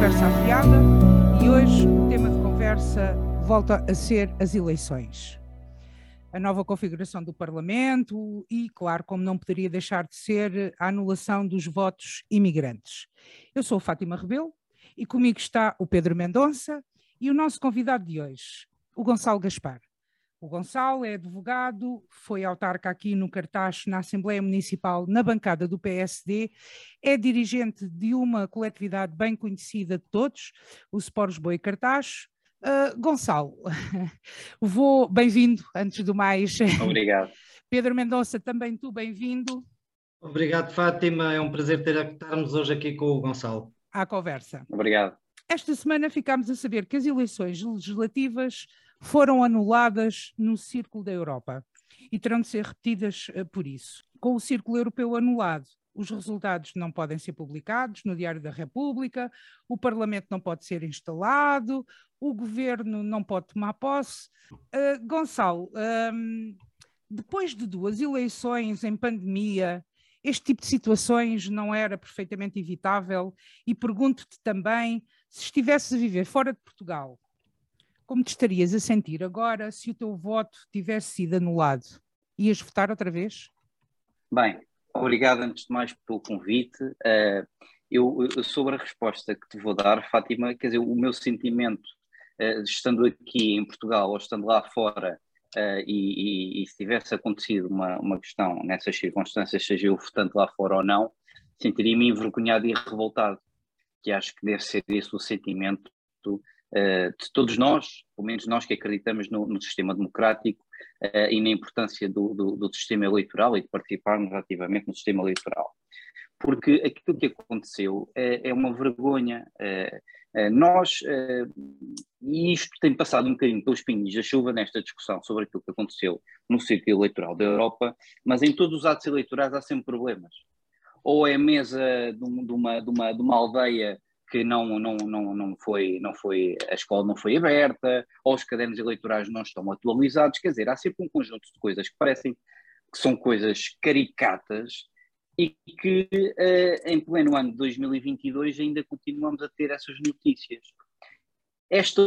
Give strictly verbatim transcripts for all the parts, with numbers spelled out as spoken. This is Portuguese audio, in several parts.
conversa afiada e hoje o tema de conversa volta a ser as eleições. A nova configuração do Parlamento e, claro, como não poderia deixar de ser, a anulação dos votos imigrantes. Eu sou a Fátima Rebelo e comigo está o Pedro Mendonça e o nosso convidado de hoje, o Gonçalo Gaspar. O Gonçalo é advogado, foi autarca aqui no Cartaz, na Assembleia Municipal, na bancada do P S D, é dirigente de uma coletividade bem conhecida de todos, o Sport Lisboa e Cartaz. Uh, Gonçalo, vou bem-vindo, antes do mais. Obrigado. Pedro Mendonça, também tu, bem-vindo. Obrigado, Fátima, é um prazer ter, estarmos hoje aqui com o Gonçalo. À conversa. Obrigado. Esta semana ficámos a saber que as eleições legislativas foram anuladas no Círculo da Europa e terão de ser repetidas por isso. Com o Círculo Europeu anulado, os resultados não podem ser publicados no Diário da República, o Parlamento não pode ser instalado, o Governo não pode tomar posse. Uh, Gonçalo, um, depois de duas eleições em pandemia, este tipo de situações não era perfeitamente evitável e pergunto-te também, se estivesses a viver fora de Portugal, como te estarias a sentir agora se o teu voto tivesse sido anulado? Ias votar outra vez? Bem, obrigado antes de mais pelo convite. Uh, eu, eu, sobre a resposta que te vou dar, Fátima, quer dizer, o meu sentimento, uh, estando aqui em Portugal ou estando lá fora, uh, e, e, e se tivesse acontecido uma, uma questão nessas circunstâncias, seja eu votante lá fora ou não, sentiria-me envergonhado e revoltado, que acho que deve ser esse o sentimento do, Uh, de todos nós, pelo menos nós que acreditamos no, no sistema democrático uh, e na importância do, do, do sistema eleitoral e de participarmos ativamente no sistema eleitoral. Porque aquilo que aconteceu é, é uma vergonha. Uh, uh, nós, uh, e isto tem passado um bocadinho pelos pinhos da chuva nesta discussão sobre aquilo que aconteceu no círculo eleitoral da Europa, mas em todos os atos eleitorais há sempre problemas. Ou é a mesa de, um, de, uma, de, uma, de uma aldeia que não, não, não, não foi, não foi, a escola não foi aberta, ou os cadernos eleitorais não estão atualizados, quer dizer, há sempre um conjunto de coisas que parecem que são coisas caricatas e que uh, em pleno ano de dois mil e vinte e dois ainda continuamos a ter essas notícias. Esta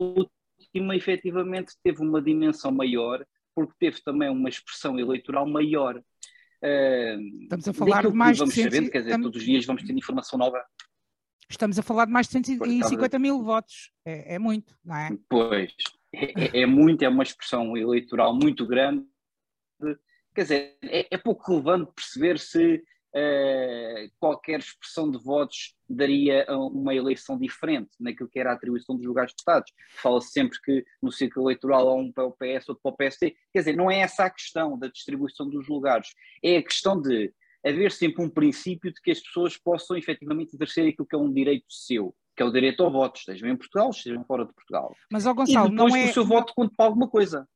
última efetivamente teve uma dimensão maior, porque teve também uma expressão eleitoral maior. Uh, Estamos a falar de mais vamos de sabendo, quer dizer, estamos... todos os dias vamos ter informação nova. Estamos a falar de mais de cento e cinquenta mil votos, é, é muito, não é? Pois, é, é muito, é uma expressão eleitoral muito grande, quer dizer, é, é pouco relevante perceber se uh, qualquer expressão de votos daria uma eleição diferente naquilo que era a atribuição dos lugares de deputados. Fala-se sempre que no círculo eleitoral há um para o P S, outro para o P S D, quer dizer, não é essa a questão da distribuição dos lugares, é a questão de haver sempre um princípio de que as pessoas possam efetivamente exercer aquilo que é um direito seu, que é o direito ao voto, estejam em Portugal, estejam fora de Portugal. Mas, ó Gonçalo, e depois não é... que o seu voto conte para alguma coisa.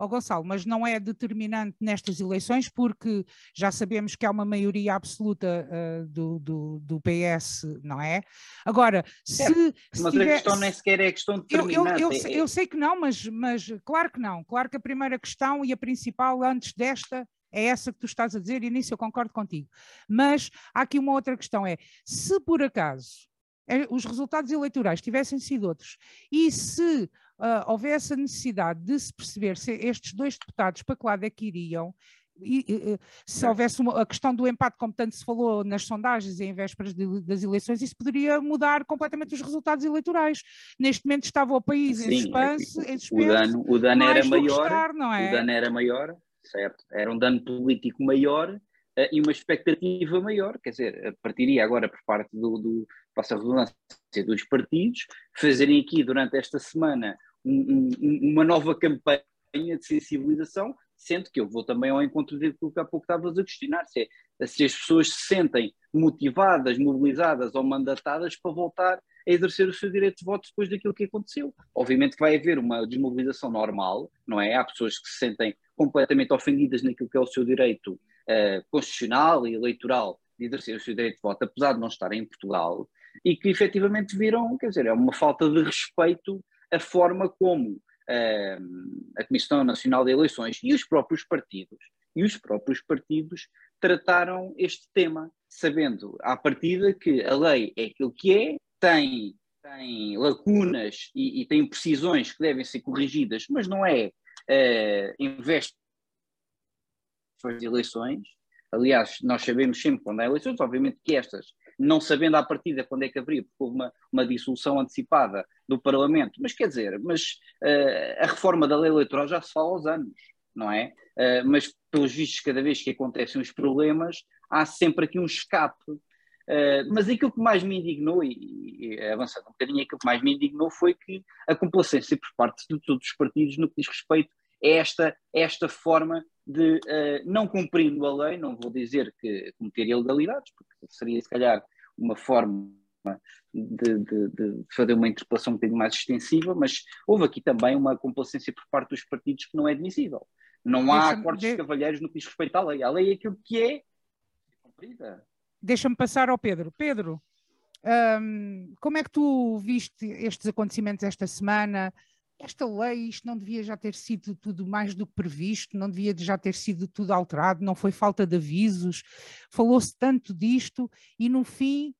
Ó Gonçalo, mas não é determinante nestas eleições, porque já sabemos que há uma maioria absoluta uh, do, do, do P S, não é? Agora, se... Certo, se mas tiver... a questão nem sequer é a questão determinante. Eu, eu, eu, eu sei que não, mas, mas claro que não. Claro que a primeira questão e a principal antes desta... é essa que tu estás a dizer e nisso eu concordo contigo. Mas há aqui uma outra questão, é se por acaso os resultados eleitorais tivessem sido outros e se uh, houvesse a necessidade de se perceber se estes dois deputados para que lado é que iriam, e, e, se houvesse uma, a questão do empate, como tanto se falou nas sondagens em vésperas de, das eleições, isso poderia mudar completamente os resultados eleitorais. Neste momento estava o país Sim, em suspense, é, em suspense o dano, o dano era maior, estar, não é? O dano era maior. Certo, era um dano político maior uh, e uma expectativa maior, quer dizer, partiria agora por parte do, do passa a redundância dos partidos, fazerem aqui durante esta semana um, um, uma nova campanha de sensibilização, sendo que eu vou também ao encontro de que há pouco estavas a questionar, se, é, se as pessoas se sentem motivadas, mobilizadas ou mandatadas para voltar a exercer o seu direito de voto depois daquilo que aconteceu. Obviamente que vai haver uma desmobilização normal, não é? Há pessoas que se sentem completamente ofendidas naquilo que é o seu direito uh, constitucional e eleitoral de exercer o seu direito de voto, apesar de não estar em Portugal, e que efetivamente viram, quer dizer, é uma falta de respeito a forma como uh, a Comissão Nacional de Eleições e os próprios partidos, e os próprios partidos trataram este tema, sabendo à partida que a lei é aquilo que é, tem, tem lacunas e, e tem precisões que devem ser corrigidas, mas não é uh, em vésperas de eleições. Aliás, nós sabemos sempre quando há eleições, obviamente que estas, não sabendo à partida quando é que haveria, porque houve uma, uma dissolução antecipada do Parlamento, mas quer dizer, mas uh, a reforma da lei eleitoral já se fala aos anos, não é? Uh, mas pelos vistos cada vez que acontecem os problemas, há sempre aqui um escape. Uh, mas aquilo que mais me indignou, e, e avançando um bocadinho, aquilo que mais me indignou foi que a complacência por parte de todos os partidos no que diz respeito a esta, esta forma de, uh, não cumprindo a lei, não vou dizer que cometer ilegalidades, porque seria se calhar uma forma de, de, de fazer uma interpelação um bocadinho mais extensiva, mas houve aqui também uma complacência por parte dos partidos que não é admissível. Não há acordos de cavalheiros no que diz respeito à lei. A lei é aquilo que é cumprida. Deixa-me passar ao Pedro. Pedro, um, como é que tu viste estes acontecimentos esta semana? Esta lei, isto não devia já ter sido tudo mais do que previsto, não devia já ter sido tudo alterado, não foi falta de avisos, falou-se tanto disto e no fim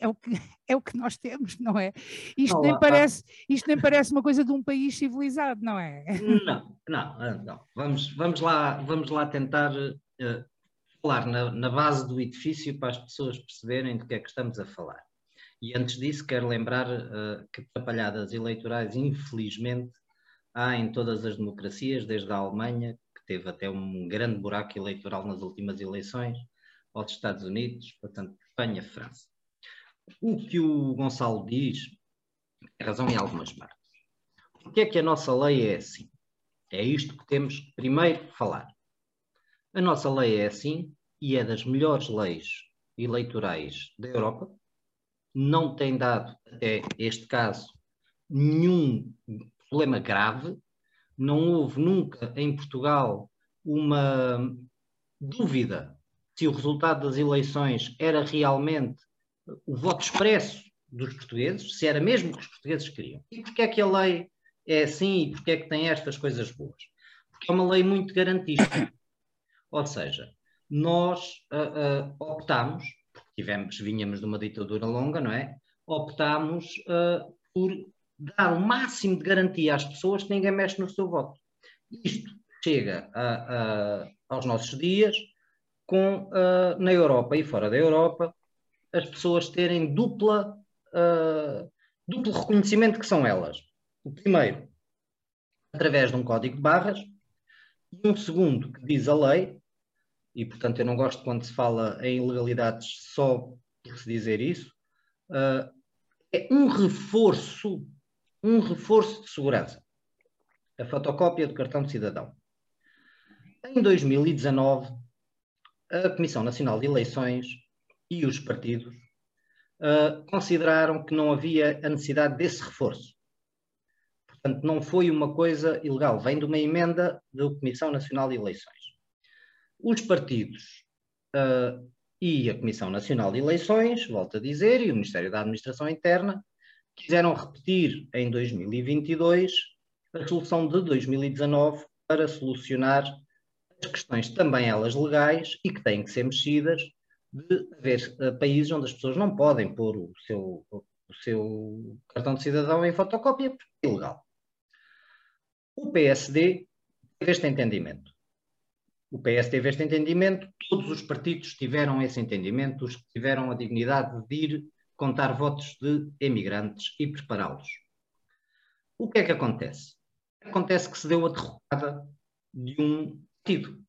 é o que, é o que nós temos, não é? Isto, Olá, nem parece, isto nem parece uma coisa de um país civilizado, não é? Não, não, não. Vamos, vamos, lá, vamos lá tentar uh, falar na, na base do edifício para as pessoas perceberem do que é que estamos a falar. E antes disso, quero lembrar uh, que atrapalhadas eleitorais, infelizmente, há em todas as democracias, desde a Alemanha, que teve até um grande buraco eleitoral nas últimas eleições, aos Estados Unidos, portanto, Espanha, França. O que o Gonçalo diz tem razão em algumas partes. Por que é que a nossa lei é assim? É isto que temos que primeiro falar. A nossa lei é assim e é das melhores leis eleitorais da Europa. Não tem dado, até este caso, nenhum problema grave. Não houve nunca em Portugal uma dúvida se o resultado das eleições era realmente o voto expresso dos portugueses, se era mesmo o que os portugueses queriam. E porquê é que a lei é assim e porquê é que tem estas coisas boas? Porque é uma lei muito garantista. Ou seja, nós uh, uh, optamos... Tivemos, vínhamos de uma ditadura longa, não é? Optámos uh, por dar o máximo de garantia às pessoas que ninguém mexe no seu voto. Isto chega a, a, aos nossos dias com, uh, na Europa e fora da Europa, as pessoas terem dupla, uh, duplo reconhecimento que são elas. O primeiro, através de um código de barras, e um segundo que diz a lei. E, portanto, eu não gosto quando se fala em ilegalidades só por se dizer isso, uh, é um reforço, um reforço de segurança. A fotocópia do cartão de cidadão. Em dois mil e dezanove, a Comissão Nacional de Eleições e os partidos uh, consideraram que não havia a necessidade desse reforço. Portanto, não foi uma coisa ilegal, vem de uma emenda da Comissão Nacional de Eleições. Os partidos uh, e a Comissão Nacional de Eleições, volto a dizer, e o Ministério da Administração Interna, quiseram repetir em dois mil e vinte e dois a solução de dois mil e dezanove para solucionar as questões, também elas legais, e que têm que ser mexidas, de haver uh, países onde as pessoas não podem pôr o seu, o seu cartão de cidadão em fotocópia, porque é ilegal. O P S D teve este entendimento. O P S teve este entendimento, todos os partidos tiveram esse entendimento, os que tiveram a dignidade de ir contar votos de emigrantes e prepará-los. O que é que acontece? Acontece que se deu a derrocada de um partido.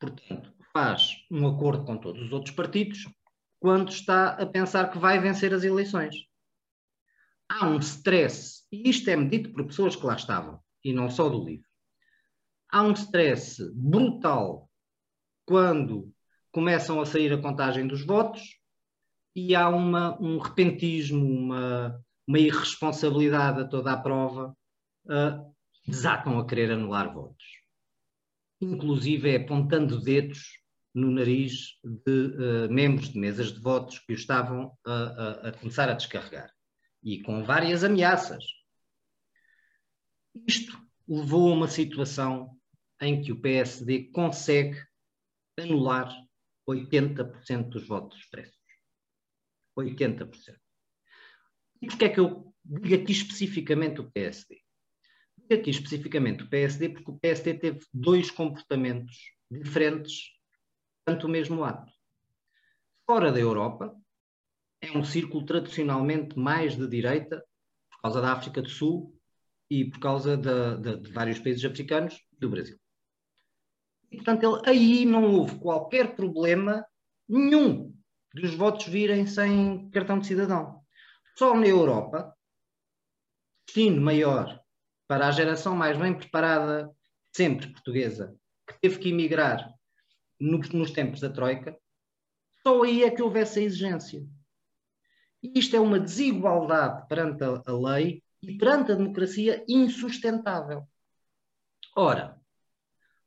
Portanto, faz um acordo com todos os outros partidos quando está a pensar que vai vencer as eleições. Há um stress, e isto é-me dito por pessoas que lá estavam, e não só do Livre. Há um stress brutal quando começam a sair a contagem dos votos e há uma, um repentismo, uma, uma irresponsabilidade a toda a prova, uh, desatam a querer anular votos. Inclusive é apontando dedos no nariz de uh, membros de mesas de votos que o estavam uh, a, a começar a descarregar. E com várias ameaças. Isto levou a uma situação em que o P S D consegue anular oitenta por cento dos votos expressos. oitenta por cento. E porquê é que eu digo aqui especificamente o P S D? Digo aqui especificamente o P S D porque o P S D teve dois comportamentos diferentes durante o mesmo ato. Fora da Europa, é um círculo tradicionalmente mais de direita, por causa da África do Sul e por causa de, de, de vários países africanos e do Brasil. E, portanto, ele, aí não houve qualquer problema nenhum dos votos virem sem cartão de cidadão. Só na Europa, destino maior para a geração mais bem preparada, sempre portuguesa, que teve que emigrar no, nos tempos da Troika, só aí é que houvesse a exigência. E isto é uma desigualdade perante a, a lei e perante a democracia insustentável. Ora,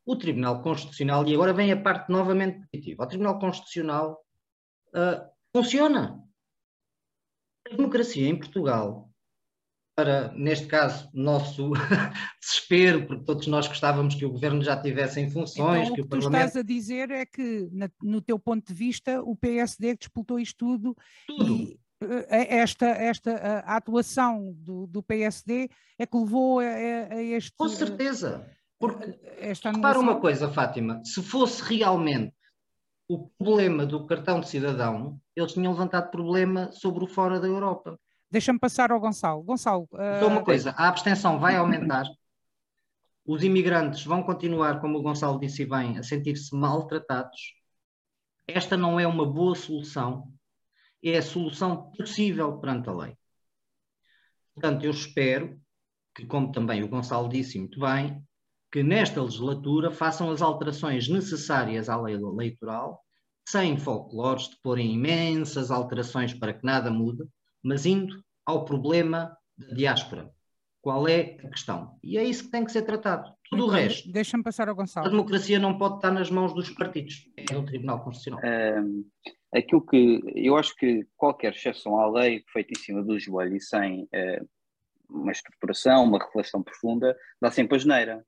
o Tribunal Constitucional, e agora vem a parte novamente positiva, o Tribunal Constitucional uh, funciona. A democracia em Portugal, para, neste caso, nosso desespero, porque todos nós gostávamos que o Governo já tivesse em funções, então, que o, o Parlamento... o que tu estás a dizer é que, na, no teu ponto de vista, o P S D disputou isto tudo, tudo. E... Esta, esta a atuação do, do P S D é que levou a, a este... Com certeza. Porque, esta repara uma coisa, Fátima, se fosse realmente o problema do cartão de cidadão, eles tinham levantado problema sobre o fora da Europa. Deixa-me passar ao Gonçalo. Gonçalo... Uh... Só uma coisa, a abstenção vai aumentar, os imigrantes vão continuar, como o Gonçalo disse bem, a sentir-se maltratados. Esta não é uma boa solução. É a solução possível perante a lei. Portanto, eu espero que, como também o Gonçalo disse muito bem, que nesta legislatura façam as alterações necessárias à lei eleitoral, sem folclores de porem imensas alterações para que nada mude, mas indo ao problema da diáspora. Qual é a questão? E é isso que tem que ser tratado. Tudo então, o resto. Deixa-me passar ao Gonçalo. A democracia não pode estar nas mãos dos partidos. É o Tribunal Constitucional. Um... Aquilo que eu acho que qualquer exceção à lei feita em cima do joelho e sem eh, uma estruturação, uma reflexão profunda, dá sempre a geneira.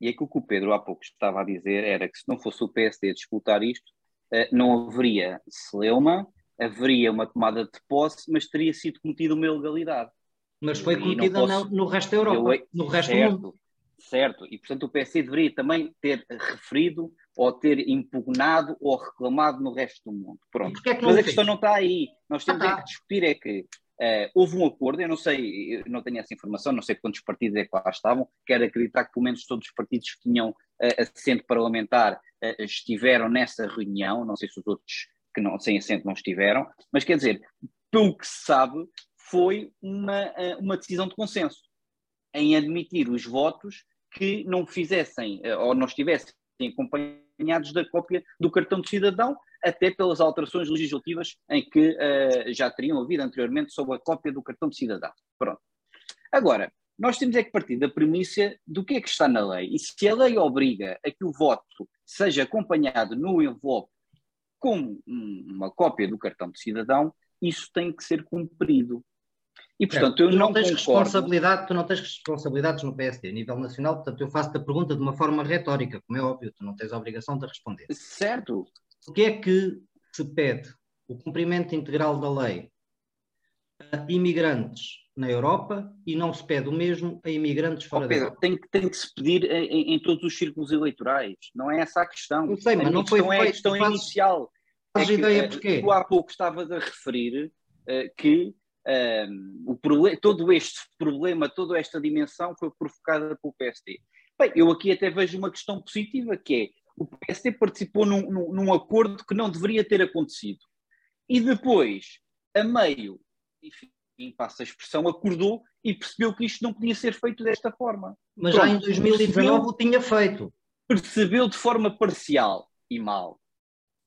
E aquilo que o Pedro há pouco estava a dizer era que se não fosse o P S D disputar isto, eh, não haveria celeuma, haveria uma tomada de posse, mas teria sido cometida uma ilegalidade. Mas foi cometida posso... no resto da Europa, eu... no resto certo, do mundo. Certo, e portanto o P S D deveria também ter referido ou ter impugnado ou reclamado no resto do mundo. Pronto. Que é que Mas a fez? Questão não está aí. Nós temos ah, tá. é que discutir é que uh, houve um acordo, eu não sei, eu não tenho essa informação, não sei quantos partidos é que lá estavam, quero acreditar que pelo menos todos os partidos que tinham uh, assento parlamentar uh, estiveram nessa reunião, não sei se os outros que não, sem assento não estiveram, mas quer dizer, pelo que se sabe, foi uma, uh, uma decisão de consenso em admitir os votos que não fizessem uh, ou não estivessem acompanhados acompanhados da cópia do cartão de cidadão, até pelas alterações legislativas em que uh, já teriam ouvido anteriormente sobre a cópia do cartão de cidadão. Pronto. Agora, nós temos é que partir da premissa do que é que está na lei. E se a lei obriga a que o voto seja acompanhado no envelope com uma cópia do cartão de cidadão, isso tem que ser cumprido. E, portanto, eu tu não, não tens responsabilidade, tu não tens responsabilidades no P S D a nível nacional, portanto, eu faço-te a pergunta de uma forma retórica, como é óbvio, tu não tens a obrigação de responder. Certo. O que é que se pede? O cumprimento integral da lei a imigrantes na Europa e não se pede o mesmo a imigrantes fora oh, Pedro, da Europa? Tem, tem que se pedir em, em todos os círculos eleitorais, não é essa a questão. Eu sei, mas a não questão foi, é a questão fazes, inicial. Fazes é que, ideia porquê? Tu há pouco estavas a referir uh, que Um, o problema, todo este problema, toda esta dimensão foi provocada pelo P S D. Bem, eu aqui até vejo uma questão positiva, que é, o P S D participou num, num, num acordo que não deveria ter acontecido. E depois, a meio, enfim, passa a expressão, acordou e percebeu que isto não podia ser feito desta forma. Mas pronto, já em dois mil e dezenove o tinha feito. Percebeu de forma parcial e mal.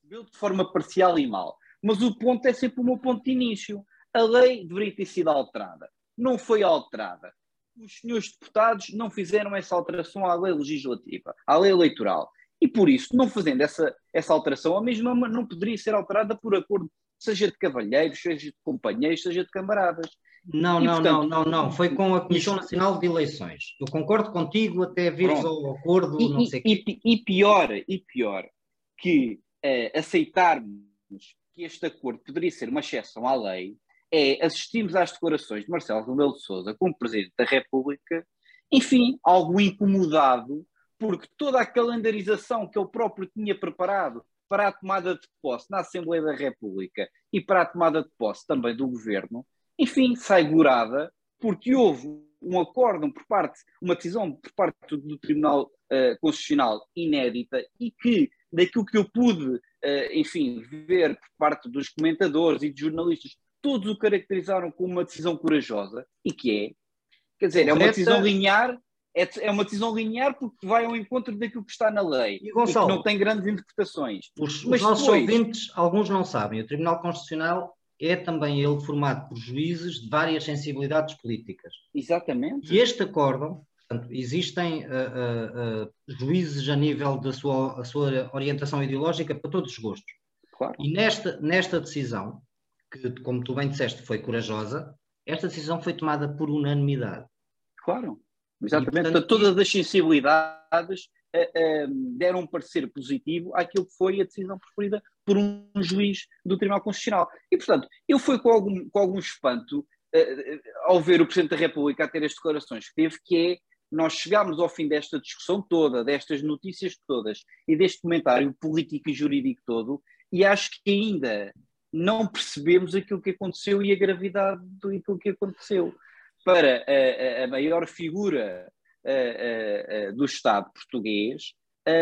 Percebeu de forma parcial e mal. Mas o ponto é sempre o meu ponto de início. A lei deveria ter sido alterada. Não foi alterada. Os senhores deputados não fizeram essa alteração à lei legislativa, à lei eleitoral. E por isso, não fazendo essa, essa alteração, a mesma não poderia ser alterada por acordo, seja de cavalheiros, seja de companheiros, seja de camaradas. Não, e, não, portanto, não, não, não. Foi com a Comissão Nacional de Eleições. Eu concordo contigo até vires ao acordo, e, não sei o quê. E pior, e pior, que uh, aceitarmos que este acordo poderia ser uma exceção à lei é assistimos às declarações de Marcelo Rebelo de Sousa como Presidente da República, enfim, algo incomodado, porque toda a calendarização que ele próprio tinha preparado para a tomada de posse na Assembleia da República e para a tomada de posse também do Governo, enfim, sai gorada, porque houve um acordo por parte, uma decisão por parte do Tribunal uh, Constitucional inédita e que, daquilo que eu pude, uh, enfim, ver por parte dos comentadores e de jornalistas, todos o caracterizaram como uma decisão corajosa, e que é, quer dizer, é uma decisão linear, é, é uma decisão linear porque vai ao encontro daquilo que está na lei, e, Gonçalo, e que não tem grandes interpretações. Os, os nossos depois... ouvintes, alguns não sabem, o Tribunal Constitucional é também ele formado por juízes de várias sensibilidades políticas. Exatamente. E este acordo, portanto, existem uh, uh, uh, juízes a nível da sua, a sua orientação ideológica para todos os gostos. Claro. E nesta, nesta decisão, que como tu bem disseste foi corajosa, esta decisão foi tomada por unanimidade. Claro, exatamente. E, portanto, todas as sensibilidades uh, uh, deram um parecer positivo àquilo que foi a decisão preferida por um juiz do Tribunal Constitucional. E, portanto, eu fui com algum, com algum espanto uh, ao ver o Presidente da República a ter as declarações que teve, que é, nós chegámos ao fim desta discussão toda, destas notícias todas e deste comentário político e jurídico todo, e acho que ainda não percebemos aquilo que aconteceu e a gravidade do que aconteceu. Para a, a maior figura a, a, a, do Estado português, a,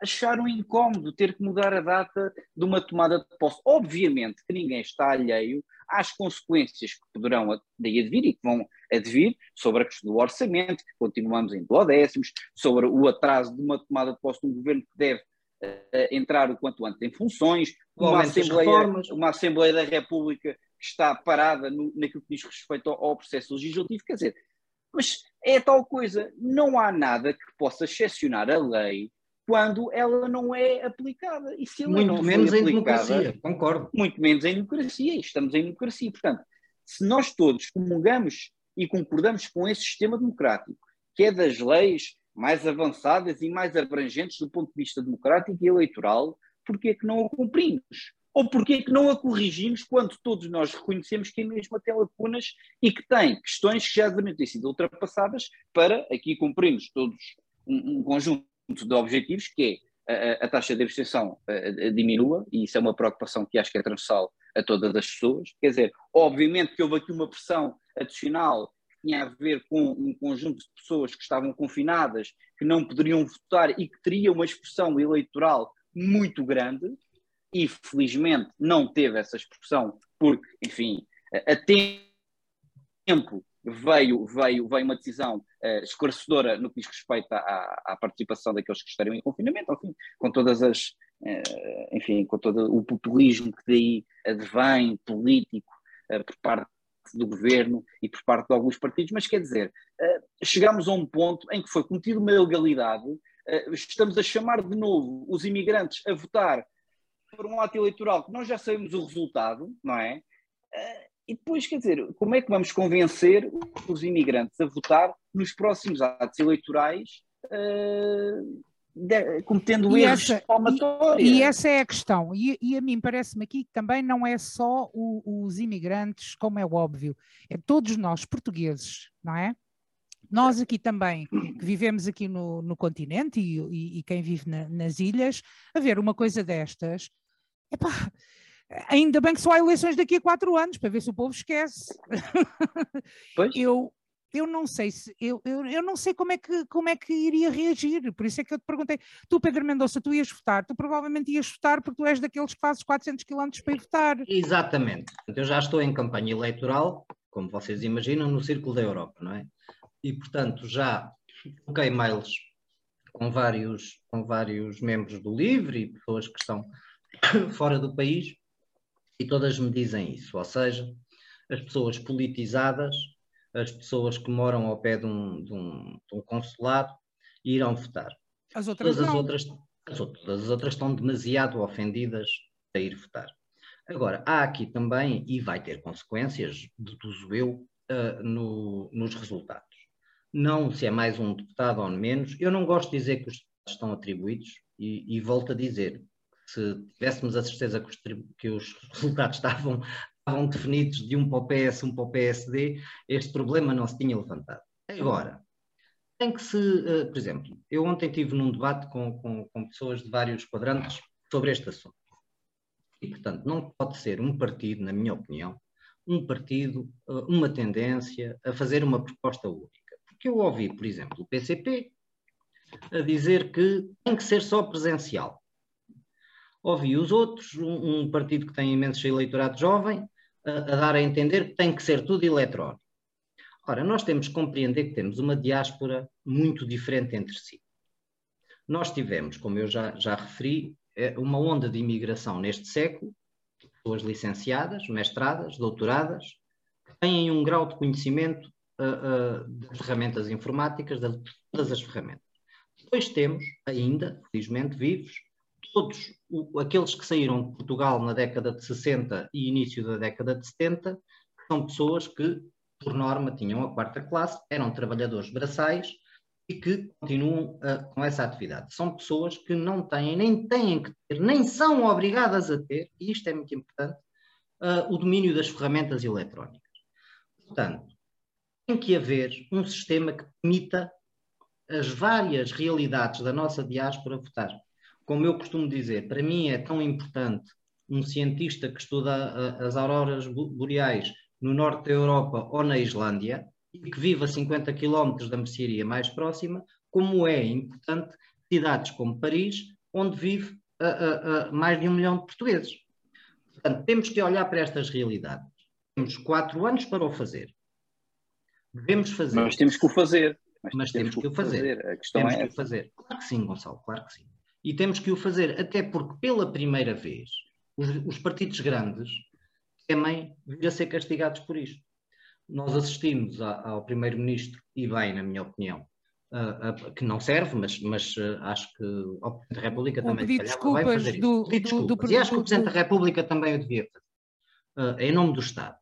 acharam incómodo ter que mudar a data de uma tomada de posse. Obviamente que ninguém está alheio às consequências que poderão daí advir e que vão advir sobre a questão do orçamento, que continuamos em duodécimos, sobre o atraso de uma tomada de posse de um governo que deve Uh, entrar o quanto antes em funções, uma assembleia, uma Assembleia da República que está parada no, naquilo que diz respeito ao, ao processo legislativo, quer dizer, mas é tal coisa, não há nada que possa excepcionar a lei quando ela não é aplicada, e se ela muito não menos foi aplicada, em democracia, concordo. Muito menos em democracia, estamos em democracia, portanto, se nós todos comungamos e concordamos com esse sistema democrático, que é das leis mais avançadas e mais abrangentes do ponto de vista democrático e eleitoral, porque é que não a cumprimos? Ou porque é que não a corrigimos quando todos nós reconhecemos que a mesma tem lacunas e que tem questões que já têm sido ultrapassadas para aqui cumprirmos todos um, um conjunto de objetivos, que é a, a taxa de abstenção a, a, a diminua, e isso é uma preocupação que acho que é transversal a todas as pessoas, quer dizer, obviamente que houve aqui uma pressão adicional tinha a ver com um conjunto de pessoas que estavam confinadas, que não poderiam votar e que teria uma expressão eleitoral muito grande, e felizmente não teve essa expressão porque, enfim, a tempo veio, veio, veio uma decisão uh, esclarecedora no que diz respeito à, à participação daqueles que estariam em confinamento, enfim, com todas as, uh, enfim, com todo o populismo que daí advém, político, uh, por parte do governo e por parte de alguns partidos, mas quer dizer, chegámos a um ponto em que foi cometida uma ilegalidade, estamos a chamar de novo os imigrantes a votar por um ato eleitoral que nós já sabemos o resultado, não é? E depois, quer dizer, como é que vamos convencer os imigrantes a votar nos próximos atos eleitorais cometendo erros palmatórios? E essa é a questão, e, e a mim parece-me aqui que também não é só o, os imigrantes, como é óbvio, é todos nós portugueses, não é? Nós aqui também, que vivemos aqui no, no continente e, e, e quem vive na, nas ilhas, a ver uma coisa destas, epá, ainda bem que só há eleições daqui a quatro anos, para ver se o povo esquece. Pois. Eu... Eu não sei se eu, eu, eu não sei como é, que, como é que iria reagir, por isso é que eu te perguntei, tu Pedro Mendonça, tu ias votar, tu provavelmente ias votar porque tu és daqueles que fazes quatrocentos quilómetros para ir votar. Exatamente, eu já estou em campanha eleitoral, como vocês imaginam, no Círculo da Europa, não é? E portanto já troquei e-mails com vários, com vários membros do Livre e pessoas que estão fora do país, e todas me dizem isso, ou seja, as pessoas politizadas, as pessoas que moram ao pé de um, de um, de um consulado irão votar. As outras todas, não. As outras, as outras, todas as outras estão demasiado ofendidas a ir votar. Agora, há aqui também, e vai ter consequências, deduzo eu, uh, no, nos resultados. Não se é mais um deputado ou menos, eu não gosto de dizer que os deputados estão atribuídos, e, e volto a dizer, se tivéssemos a certeza que os, que os resultados estavam, estavam definidos de um para o P S, um para o P S D, este problema não se tinha levantado. Agora, tem que se, por exemplo, eu ontem estive num debate com, com, com pessoas de vários quadrantes sobre este assunto. E, portanto, não pode ser um partido, na minha opinião, um partido, uma tendência a fazer uma proposta única. Porque eu ouvi, por exemplo, o P C P a dizer que tem que ser só presencial. Ouvi os outros, um, um partido que tem imensos eleitorados jovem, a, a dar a entender que tem que ser tudo eletrónico. Ora, nós temos que compreender que temos uma diáspora muito diferente entre si. Nós tivemos, como eu já, já referi, uma onda de imigração neste século, pessoas licenciadas, mestradas, doutoradas, que têm um grau de conhecimento uh, uh, de ferramentas informáticas, de todas as ferramentas. Depois temos, ainda, felizmente vivos, todos o, aqueles que saíram de Portugal na década de sessenta e início da década de setenta, que são pessoas que, por norma, tinham a quarta classe, eram trabalhadores braçais, e que continuam uh, com essa atividade. São pessoas que não têm, nem têm que ter, nem são obrigadas a ter, e isto é muito importante, uh, o domínio das ferramentas eletrónicas. Portanto, tem que haver um sistema que permita as várias realidades da nossa diáspora votar. Como eu costumo dizer, para mim é tão importante um cientista que estuda uh, as auroras boreais no norte da Europa ou na Islândia, e que vive a cinquenta quilómetros da mercearia mais próxima, como é importante cidades como Paris, onde vive uh, uh, uh, mais de um milhão de portugueses. Portanto, temos que olhar para estas realidades. Temos quatro anos para o fazer. Devemos fazer. Mas temos que o fazer. Mas, Mas temos, temos que o fazer. fazer. A questão temos é que essa. o fazer. Claro que sim, Gonçalo, claro que sim. E temos que o fazer, até porque pela primeira vez os, os partidos grandes temem vir a ser castigados por isto. Nós assistimos a, ao Primeiro-Ministro, e bem, na minha opinião, a, a, que não serve, mas, mas acho que ao Presidente da República também devia fazer do, isso. Do, do, do, e acho que o Presidente do... da República também o devia fazer, uh, em nome do Estado.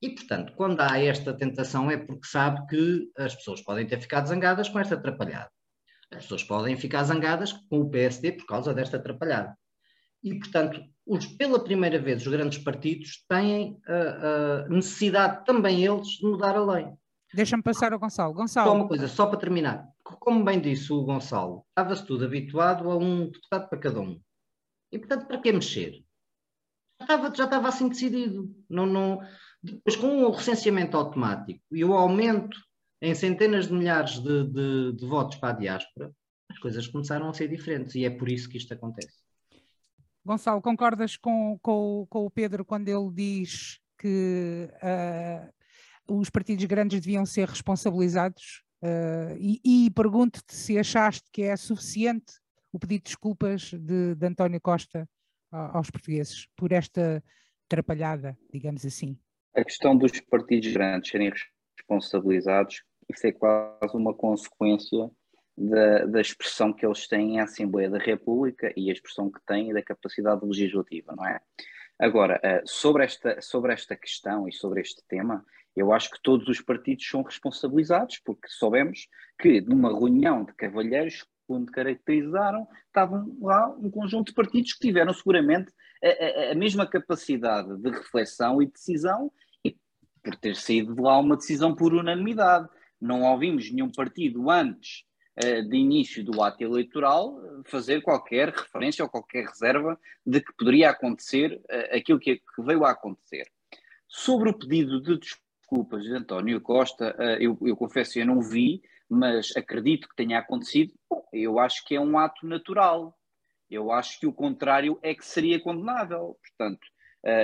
E, portanto, quando há esta tentação é porque sabe que as pessoas podem ter ficado zangadas com esta atrapalhada. As pessoas podem ficar zangadas com o P S D por causa desta atrapalhada. E, portanto, os, pela primeira vez os grandes partidos têm uh, uh, necessidade também eles de mudar a lei. Deixa-me passar ao Gonçalo. Gonçalo. Só uma coisa, só para terminar. Como bem disse o Gonçalo, estava-se tudo habituado a um deputado para cada um. E, portanto, para que mexer? Já estava, já estava assim decidido. Não, não... Depois, com o recenseamento automático e o aumento em centenas de milhares de, de, de votos para a diáspora, as coisas começaram a ser diferentes e é por isso que isto acontece. Gonçalo, concordas com, com, com o Pedro quando ele diz que uh, os partidos grandes deviam ser responsabilizados? Uh, e e pergunto-te se achaste que é suficiente o pedido de desculpas de, de António Costa aos portugueses por esta atrapalhada, digamos assim. A questão dos partidos grandes serem responsabilizados, isso é quase uma consequência Da, da expressão que eles têm à Assembleia da República e a expressão que têm da capacidade legislativa, não é? Agora, sobre esta, sobre esta questão e sobre este tema, eu acho que todos os partidos são responsabilizados, porque soubemos que numa reunião de cavalheiros, quando caracterizaram, estavam lá um conjunto de partidos que tiveram seguramente a, a, a mesma capacidade de reflexão e decisão, e por ter saído de lá uma decisão por unanimidade. Não ouvimos nenhum partido antes de início do ato eleitoral fazer qualquer referência ou qualquer reserva de que poderia acontecer aquilo que veio a acontecer. Sobre o pedido de desculpas de António Costa, eu, eu confesso que eu não vi, mas acredito que tenha acontecido. Bom, eu acho que é um ato natural, eu acho que o contrário é que seria condenável. Portanto,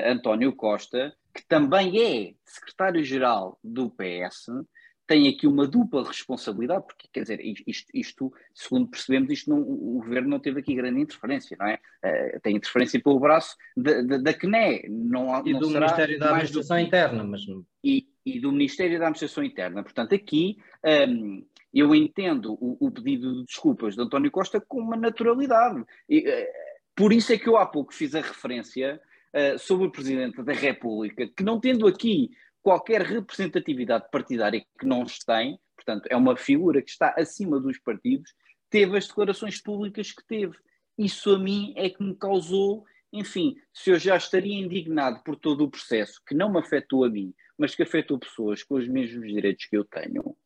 António Costa, que também é secretário-geral do P S, tem aqui uma dupla responsabilidade, porque, quer dizer, isto, isto segundo percebemos, isto não, o governo não teve aqui grande interferência, não é? Uh, tem interferência pelo braço da, da, da C N E. Não, e não do Ministério da Administração do... Interna. Mas... E, e do Ministério da Administração Interna. Portanto, aqui um, eu entendo o, o pedido de desculpas de António Costa com uma naturalidade. E, uh, por isso é que eu há pouco fiz a referência uh, sobre o Presidente da República, que não tendo aqui qualquer representatividade partidária que não os tem, portanto é uma figura que está acima dos partidos, teve as declarações públicas que teve. Isso a mim é que me causou, enfim, se eu já estaria indignado por todo o processo, que não me afetou a mim, mas que afetou pessoas com os mesmos direitos que eu tenho.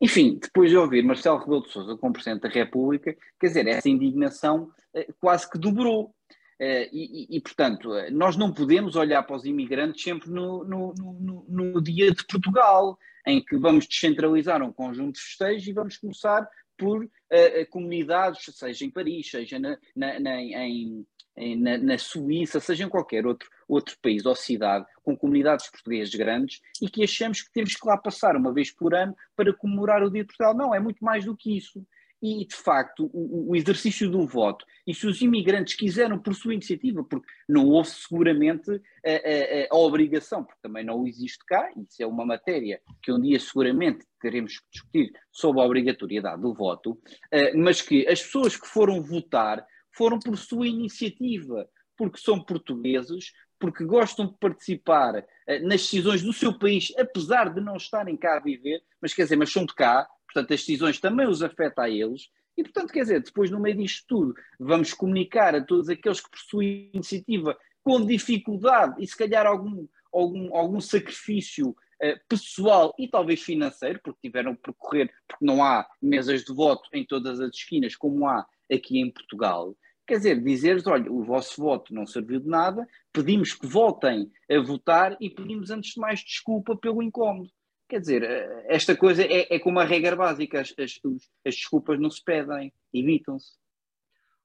Enfim, depois de ouvir Marcelo Rebelo de Sousa como Presidente da República, quer dizer, essa indignação eh, quase que dobrou. Eh, e, e, portanto, nós não podemos olhar para os imigrantes sempre no, no, no, no dia de Portugal, em que vamos descentralizar um conjunto de festejos e vamos começar por eh, comunidades, seja em Paris, seja na, na, na, em, em, na, na Suíça, seja em qualquer outro, outro país ou cidade, com comunidades portuguesas grandes, e que achamos que temos que lá passar uma vez por ano para comemorar o Dia de Portugal. Não, é muito mais do que isso. E, de facto, o, o exercício do voto, e se os imigrantes quiseram por sua iniciativa, porque não houve seguramente a, a, a obrigação, porque também não existe cá, isso é uma matéria que um dia seguramente teremos que discutir sobre a obrigatoriedade do voto, uh, mas que as pessoas que foram votar foram por sua iniciativa, porque são portugueses, porque gostam de participar uh, nas decisões do seu país, apesar de não estarem cá a viver, mas quer dizer, mas são de cá. Portanto, as decisões também os afeta a eles e, portanto, quer dizer, depois no meio disto tudo vamos comunicar a todos aqueles que possuem iniciativa com dificuldade e se calhar algum, algum, algum sacrifício uh, pessoal e talvez financeiro, porque tiveram que percorrer, porque não há mesas de voto em todas as esquinas como há aqui em Portugal. Quer dizer, dizer-lhes, olha, o vosso voto não serviu de nada, pedimos que voltem a votar e pedimos antes de mais desculpa pelo incómodo. Quer dizer, esta coisa é, é como a regra básica, as, as, as desculpas não se pedem, evitam-se.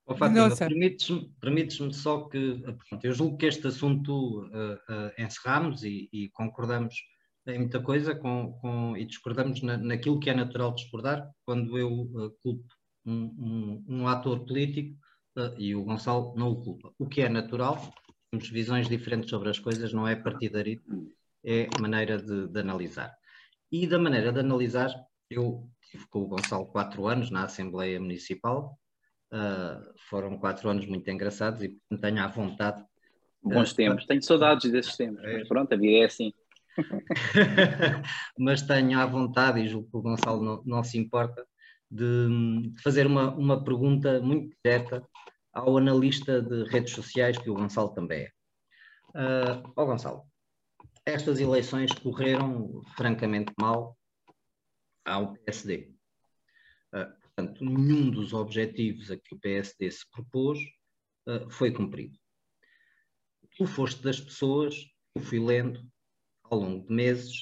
Oh, Fátima, permites-me permites-me só que, pronto, eu julgo que este assunto uh, uh, encerramos e, e concordamos em muita coisa com, com, e discordamos na, naquilo que é natural discordar, quando eu uh, culpo um, um, um ator político uh, e o Gonçalo não o culpa. O que é natural, temos visões diferentes sobre as coisas, não é partidarismo, é maneira de, de analisar. E da maneira de analisar, eu estive com o Gonçalo quatro anos na Assembleia Municipal, uh, foram quatro anos muito engraçados e tenho à vontade... Bons uh, tempos, tenho saudades desses tempos, é. Mas pronto, a vida é assim. Mas tenho à vontade, e julgo que o Gonçalo não, não se importa, de, de fazer uma, uma pergunta muito direta ao analista de redes sociais, que o Gonçalo também é. Uh, ó Gonçalo, estas eleições correram francamente mal ao P S D. Uh, portanto, nenhum dos objetivos a que o P S D se propôs uh, foi cumprido. Tu foste das pessoas, eu fui lendo ao longo de meses,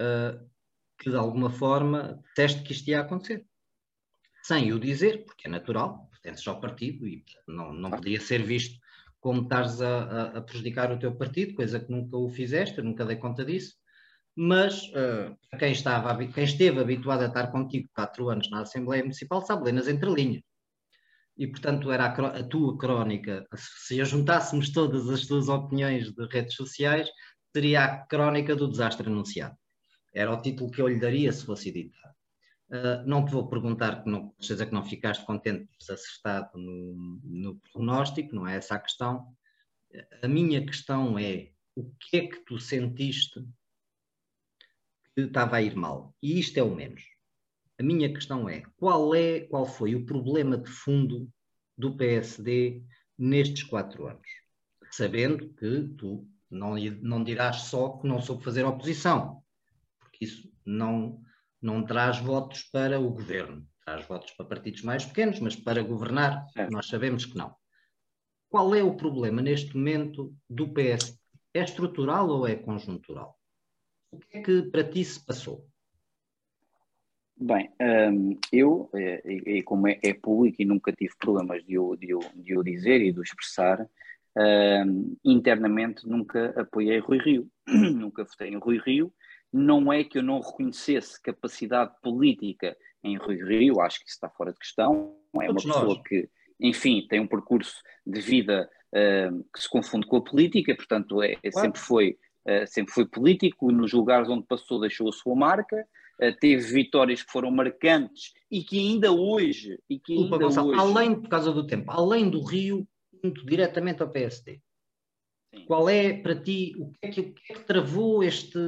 uh, que de alguma forma disseste que isto ia acontecer. Sem o dizer, porque é natural, pertences ao partido e não, não podia ser visto como estás a, a prejudicar o teu partido, coisa que nunca o fizeste, eu nunca dei conta disso, mas uh, quem, estava, quem esteve habituado a estar contigo quatro anos na Assembleia Municipal sabe ler nas entrelinhas. E, portanto, era a, a tua crónica, se ajuntássemos todas as tuas opiniões de redes sociais, seria a crónica do desastre anunciado. Era o título que eu lhe daria se fosse editado. Uh, não te vou perguntar, que não, seja que não ficaste contente por teres acertado no, no prognóstico, não é essa a questão. A minha questão é, o que é que tu sentiste que estava a ir mal? E isto é o menos. A minha questão é, qual é, qual foi o problema de fundo do P S D nestes quatro anos? Sabendo que tu não, não dirás só que não soube fazer oposição, porque isso não... não traz votos para o governo, traz votos para partidos mais pequenos, mas para governar, é. Nós sabemos que não. Qual é o problema neste momento do P S? É estrutural ou é conjuntural? O que é que para ti se passou? Bem, um, eu, e como é, é público e nunca tive problemas de o, de o, de o dizer e de o expressar, um, internamente nunca apoiei Rui Rio, nunca votei em Rui Rio. Não é que eu não reconhecesse capacidade política em Rui Rio, acho que isso está fora de questão, é uma pessoa que, enfim, tem um percurso de vida uh, que se confunde com a política, portanto é, é, sempre, foi, uh, sempre foi político, nos lugares onde passou deixou a sua marca, uh, teve vitórias que foram marcantes e que ainda hoje... E que ainda Opa, Gonçalo, hoje... Além, por causa do tempo, além do Rio, muito diretamente ao P S D. Sim. Qual é, para ti, o que é que, o que, é que travou este...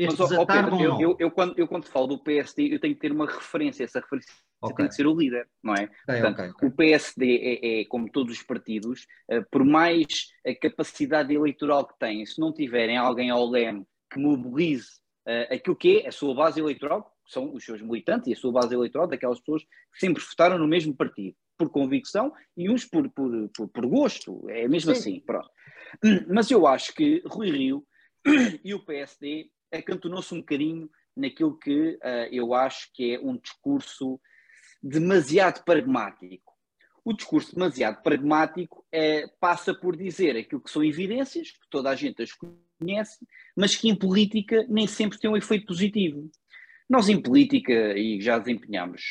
Mas, ó, Pedro, eu, eu, eu, quando, eu quando falo do P S D, eu tenho que ter uma referência, essa referência você okay. tem que ser o líder, não é? Okay, Portanto, okay, okay. O P S D é, é, como todos os partidos, uh, por mais a capacidade eleitoral que tem, se não tiverem alguém ao leme que mobilize uh, aquilo que é a sua base eleitoral, que são os seus militantes e a sua base eleitoral daquelas pessoas que sempre votaram no mesmo partido, por convicção e uns por, por, por, por gosto, é mesmo Sim. assim, pronto. Mas eu acho que Rui Rio e o P S D acantonou-se um bocadinho naquilo que uh, eu acho que é um discurso demasiado pragmático. O discurso demasiado pragmático é, passa por dizer aquilo que são evidências, que toda a gente as conhece, mas que em política nem sempre tem um efeito positivo. Nós em política, e já desempenhamos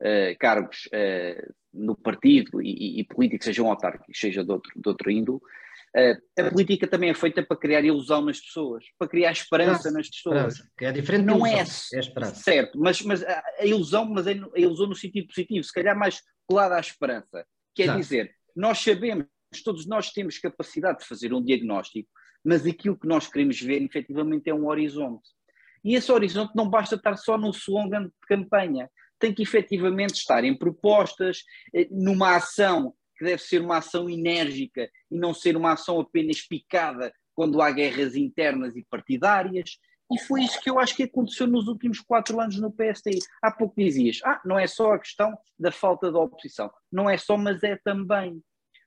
uh, cargos uh, no partido e, e, e políticos, sejam autárquicos, seja de outro, de outro índolo, uh, a política também é feita para criar ilusão nas pessoas, para criar esperança nas pessoas. Esperança, que é diferente de ilusão, não é, é esperança. Certo, mas, mas a, a ilusão, mas a ilusão no sentido positivo, se calhar mais colada à esperança. Quer Exato. dizer, nós sabemos, todos nós temos capacidade de fazer um diagnóstico, mas aquilo que nós queremos ver efetivamente é um horizonte. E esse horizonte não basta estar só num slogan de campanha, tem que efetivamente estar em propostas, numa ação que deve ser uma ação enérgica e não ser uma ação apenas picada quando há guerras internas e partidárias, e foi isso que eu acho que aconteceu nos últimos quatro anos no P S D. Há pouco dizias, ah, não é só a questão da falta de oposição, não é só, mas é também,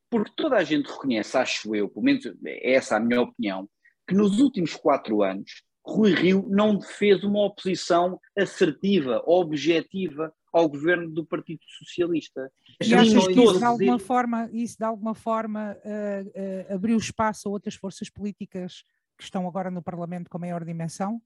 porque toda a gente reconhece, acho eu, pelo menos essa é a minha opinião, que nos últimos quatro anos Rui Rio não fez uma oposição assertiva, objetiva ao governo do Partido Socialista. E achas que isso de alguma forma, isso de alguma forma uh, uh, abriu espaço a outras forças políticas que estão agora no Parlamento com maior dimensão?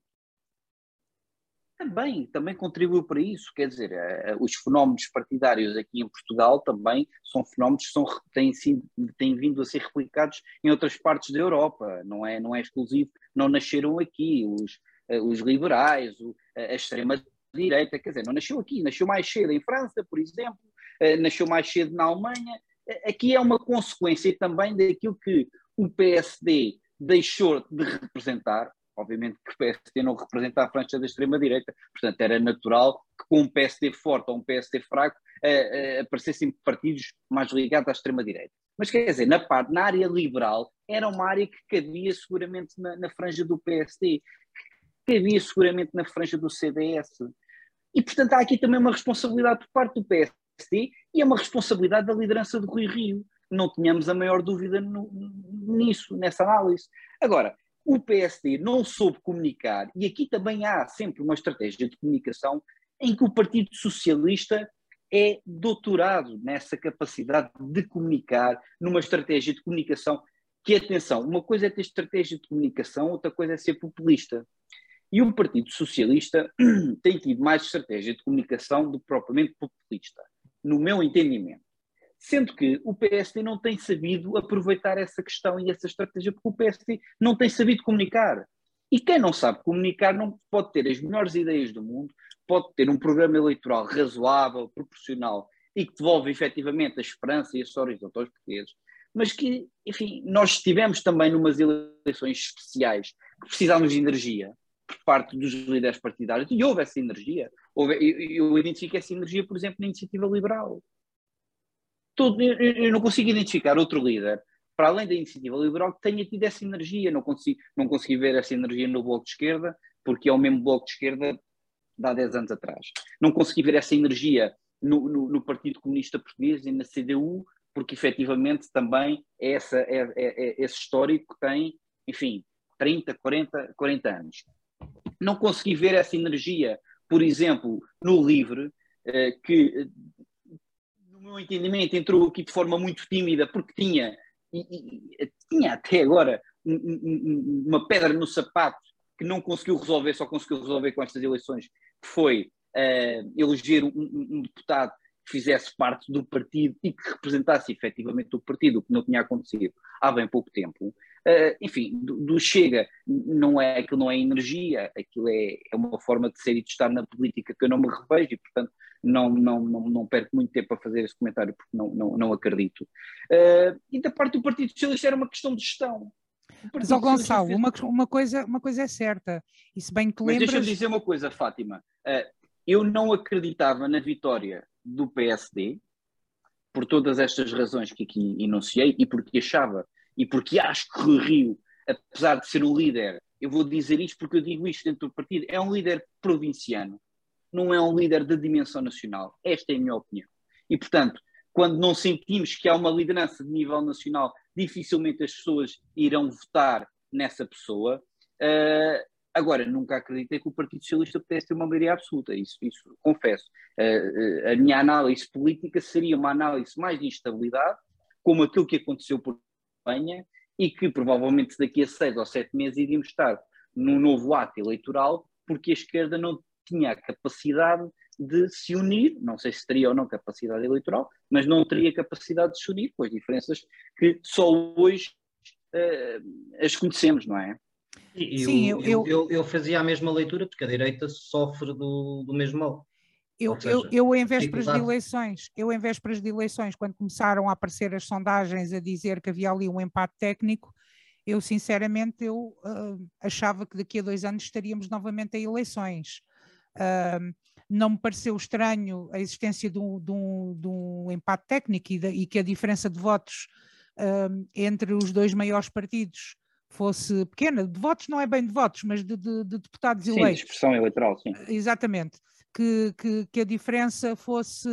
Também, também contribuiu para isso, quer dizer, uh, os fenómenos partidários aqui em Portugal também são fenómenos que são, têm, sido, têm vindo a ser replicados em outras partes da Europa, não é, não é exclusivo, não nasceram aqui, os, uh, os liberais, o, a extrema-direita, quer dizer, não nasceu aqui, nasceu mais cedo em França, por exemplo, uh, nasceu mais cedo na Alemanha, uh, aqui é uma consequência também daquilo que o P S D deixou de representar. Obviamente que o P S D não representa a França da extrema-direita, portanto era natural que com um P S D forte ou um P S D fraco uh, uh, aparecessem partidos mais ligados à extrema-direita. Mas quer dizer, na, parte, na área liberal era uma área que cabia seguramente na, na franja do P S D, que cabia seguramente na franja do C D S. E portanto há aqui também uma responsabilidade por parte do P S D e é uma responsabilidade da liderança de Rui Rio. Não tínhamos a maior dúvida no, nisso, nessa análise. Agora, o P S D não soube comunicar, e aqui também há sempre uma estratégia de comunicação em que o Partido Socialista é doutorado nessa capacidade de comunicar, numa estratégia de comunicação que, atenção, uma coisa é ter estratégia de comunicação, outra coisa é ser populista. E o Partido Socialista tem tido mais estratégia de comunicação do que propriamente populista, no meu entendimento. Sendo que o P S D não tem sabido aproveitar essa questão e essa estratégia, porque o P S D não tem sabido comunicar. E quem não sabe comunicar não pode ter as melhores ideias do mundo, pode ter um programa eleitoral razoável, proporcional, e que devolve efetivamente a esperança e a horizonte aos portugueses, mas que, enfim, nós estivemos também numas eleições especiais que precisámos de energia por parte dos líderes partidários, e houve essa energia. Houve, eu, eu identifico essa energia, por exemplo, na Iniciativa Liberal. Todo, eu não consigo identificar outro líder, para além da Iniciativa Liberal, que tenha tido essa energia. Não consigo, não consegui ver essa energia no Bloco de Esquerda, porque é o mesmo Bloco de Esquerda de há dez anos atrás. Não consegui ver essa energia no, no, no Partido Comunista Português e na C D U, porque efetivamente também é, essa, é, é, é esse histórico que tem, enfim, trinta, quarenta, quarenta anos. Não consegui ver essa energia, por exemplo, no Livre, eh, que... no meu entendimento, entrou aqui de forma muito tímida, porque tinha, e, e, tinha até agora um, um, uma pedra no sapato que não conseguiu resolver, só conseguiu resolver com estas eleições, que foi uh, eleger um, um deputado que fizesse parte do partido e que representasse efetivamente o partido, o que não tinha acontecido há bem pouco tempo. Uh, enfim, do, do Chega, não é, aquilo não é energia, aquilo é, é uma forma de ser e de estar na política que eu não me revejo e, portanto, Não, não, não, não perco muito tempo a fazer esse comentário porque não, não, não acredito. Uh, e da parte do Partido Socialista era uma questão de gestão. Mas, ó Gonçalo, fez... uma, uma, coisa, uma coisa é certa. E se bem que lembras... Mas deixa-me dizer uma coisa, Fátima. Uh, eu não acreditava na vitória do P S D, por todas estas razões que aqui enunciei, e porque achava, e porque acho que Rui Rio, apesar de ser um líder, eu vou dizer isto porque eu digo isto dentro do partido, é um líder provinciano, não é um líder da dimensão nacional. Esta é a minha opinião. E, portanto, quando não sentimos que há uma liderança de nível nacional, dificilmente as pessoas irão votar nessa pessoa. Uh, agora, nunca acreditei que o Partido Socialista pudesse ter uma maioria absoluta, isso, isso confesso. Uh, uh, a minha análise política seria uma análise mais de instabilidade, como aquilo que aconteceu por Espanha, e que provavelmente daqui a seis ou sete meses iríamos estar num novo ato eleitoral, porque a esquerda não tinha a capacidade de se unir, não sei se teria ou não capacidade eleitoral, mas não teria capacidade de se unir, com as diferenças que só hoje uh, as conhecemos, não é? E, e Sim, eu, eu, eu, eu fazia a mesma leitura, porque a direita sofre do, do mesmo mal. Eu, seja, eu, eu em vésperas de eleições, eu em vésperas de eleições, quando começaram a aparecer as sondagens a dizer que havia ali um empate técnico, eu sinceramente eu, uh, achava que daqui a dois anos estaríamos novamente a eleições. Uh, não me pareceu estranho a existência de um, de um, de um empate técnico e, de, e que a diferença de votos uh, entre os dois maiores partidos fosse pequena. De votos não é bem de votos, mas de, de, de deputados eleitos. Sim, de expressão eleitoral, sim. Exatamente. Que, que, que a diferença fosse